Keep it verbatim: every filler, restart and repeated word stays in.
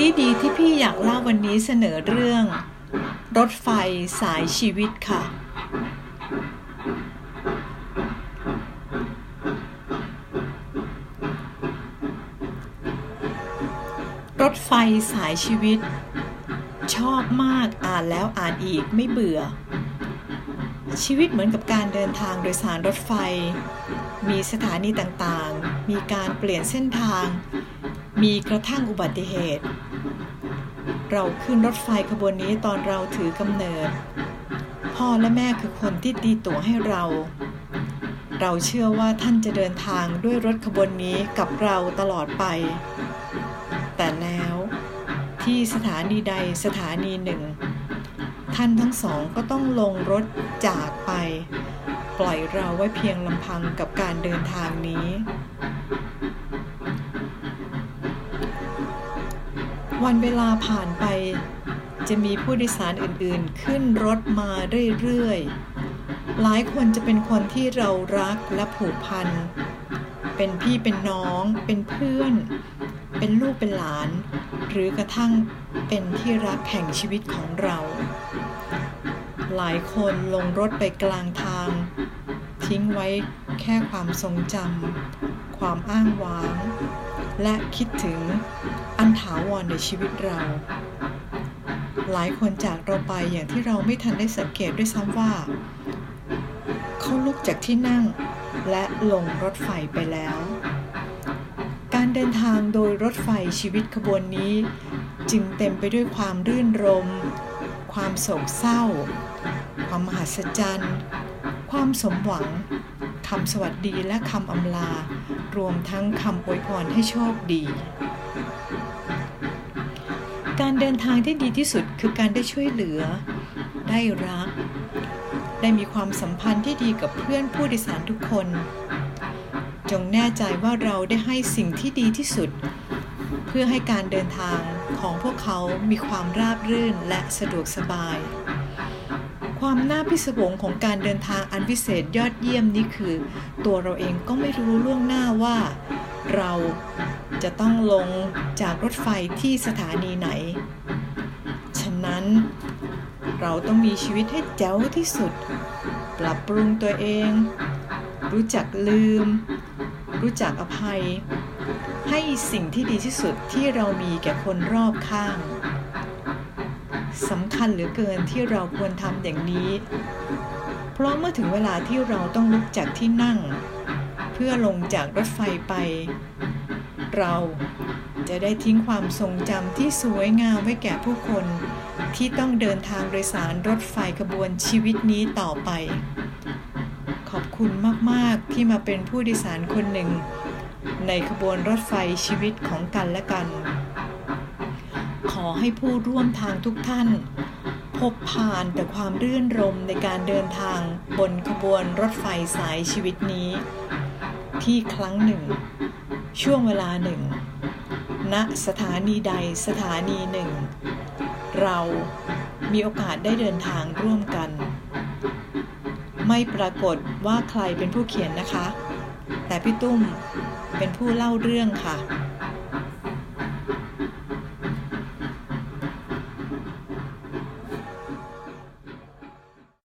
ดีดีที่พี่อยากเล่าวันนี้เสนอเรื่องรถไฟสายชีวิตค่ะรถไฟสายชีวิตชอบมากอ่านแล้วอ่านอีกไม่เบื่อชีวิตเหมือนกับการเดินทางโดยสารรถไฟมีสถานีต่างๆมีการเปลี่ยนเส้นทางมีกระทั่งอุบัติเหตุเราขึ้นรถไฟขบวนนี้ตอนเราถือกำเนิดพ่อและแม่คือคนที่ตีตั๋วให้เราเราเชื่อว่าท่านจะเดินทางด้วยรถขบวนนี้กับเราตลอดไปแต่แล้วที่สถานีใดสถานีหนึ่งท่านทั้งสองก็ต้องลงรถจากไปปล่อยเราไว้เพียงลำพังกับการเดินทางนี้วันเวลาผ่านไปจะมีผู้โดยสารอื่นๆขึ้นรถมาเรื่อยๆหลายคนจะเป็นคนที่เรารักและผูกพันเป็นพี่เป็นน้องเป็นเพื่อนเป็นลูกเป็นหลานหรือกระทั่งเป็นที่รักแห่งชีวิตของเราหลายคนลงรถไปกลางทางทิ้งไว้แค่ความทรงจำความอ้างว้างและคิดถึงอันถาวรในชีวิตเราหลายคนจากเราไปอย่างที่เราไม่ทันได้สังเกตด้วยซ้ำว่าเขาลุกจากที่นั่งและลงรถไฟไปแล้วการเดินทางโดยรถไฟชีวิตขบวนนี้จึงเต็มไปด้วยความรื่นรมความโศกเศร้าความมหัศจรรย์ความสมหวังคำสวัสดีและคำอำลารวมทั้งคำอวยพรให้โชคดีการเดินทางที่ดีที่สุดคือการได้ช่วยเหลือได้รักได้มีความสัมพันธ์ที่ดีกับเพื่อนผู้โดยสารทุกคนจงแน่ใจว่าเราได้ให้สิ่งที่ดีที่สุดเพื่อให้การเดินทางของพวกเขามีความราบรื่นและสะดวกสบายความน่าพิศวงของการเดินทางอันพิเศษยอดเยี่ยมนี้คือตัวเราเองก็ไม่รู้ล่วงหน้าว่าเราจะต้องลงจากรถไฟที่สถานีไหนฉะนั้นเราต้องมีชีวิตให้แจ๋วที่สุดปรับปรุงตัวเองรู้จักลืมรู้จักอภัยให้สิ่งที่ดีที่สุดที่เรามีแก่คนรอบข้างสำคัญเหลือเกินที่เราควรทำอย่างนี้เพราะเมื่อถึงเวลาที่เราต้องลุกจากที่นั่งเพื่อลงจากรถไฟไปเราจะได้ทิ้งความทรงจำที่สวยงามไว้แก่ผู้คนที่ต้องเดินทางโดยสารรถไฟขบวนชีวิตนี้ต่อไปขอบคุณมากๆที่มาเป็นผู้โดยสารคนหนึ่งในขบวนรถไฟชีวิตของกันและกันขอให้ผู้ร่วมทางทุกท่านพบผ่านแต่ความรื่นรมในการเดินทางบนขบวนรถไฟสายชีวิตนี้ที่ครั้งหนึ่งช่วงเวลาหนึ่งณสถานีใดสถานีหนึ่งเรามีโอกาสได้เดินทางร่วมกันไม่ปรากฏว่าใครเป็นผู้เขียนนะคะแต่พี่ตุ้มเป็นผู้เล่าเรื่องค่ะ